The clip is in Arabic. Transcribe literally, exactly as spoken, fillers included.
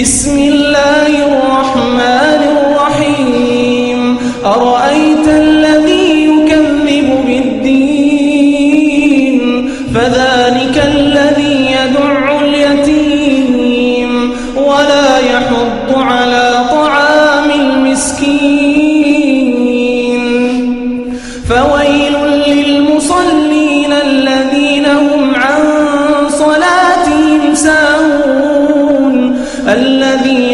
بسم الله الرحمن الرحيم. أرأيت الذي يكذب بالدين فذلك الذي يدع اليتيم ولا يحض على طعام المسكين، فويل للمصلين الذين هم عن صلاتهم ساهون الذين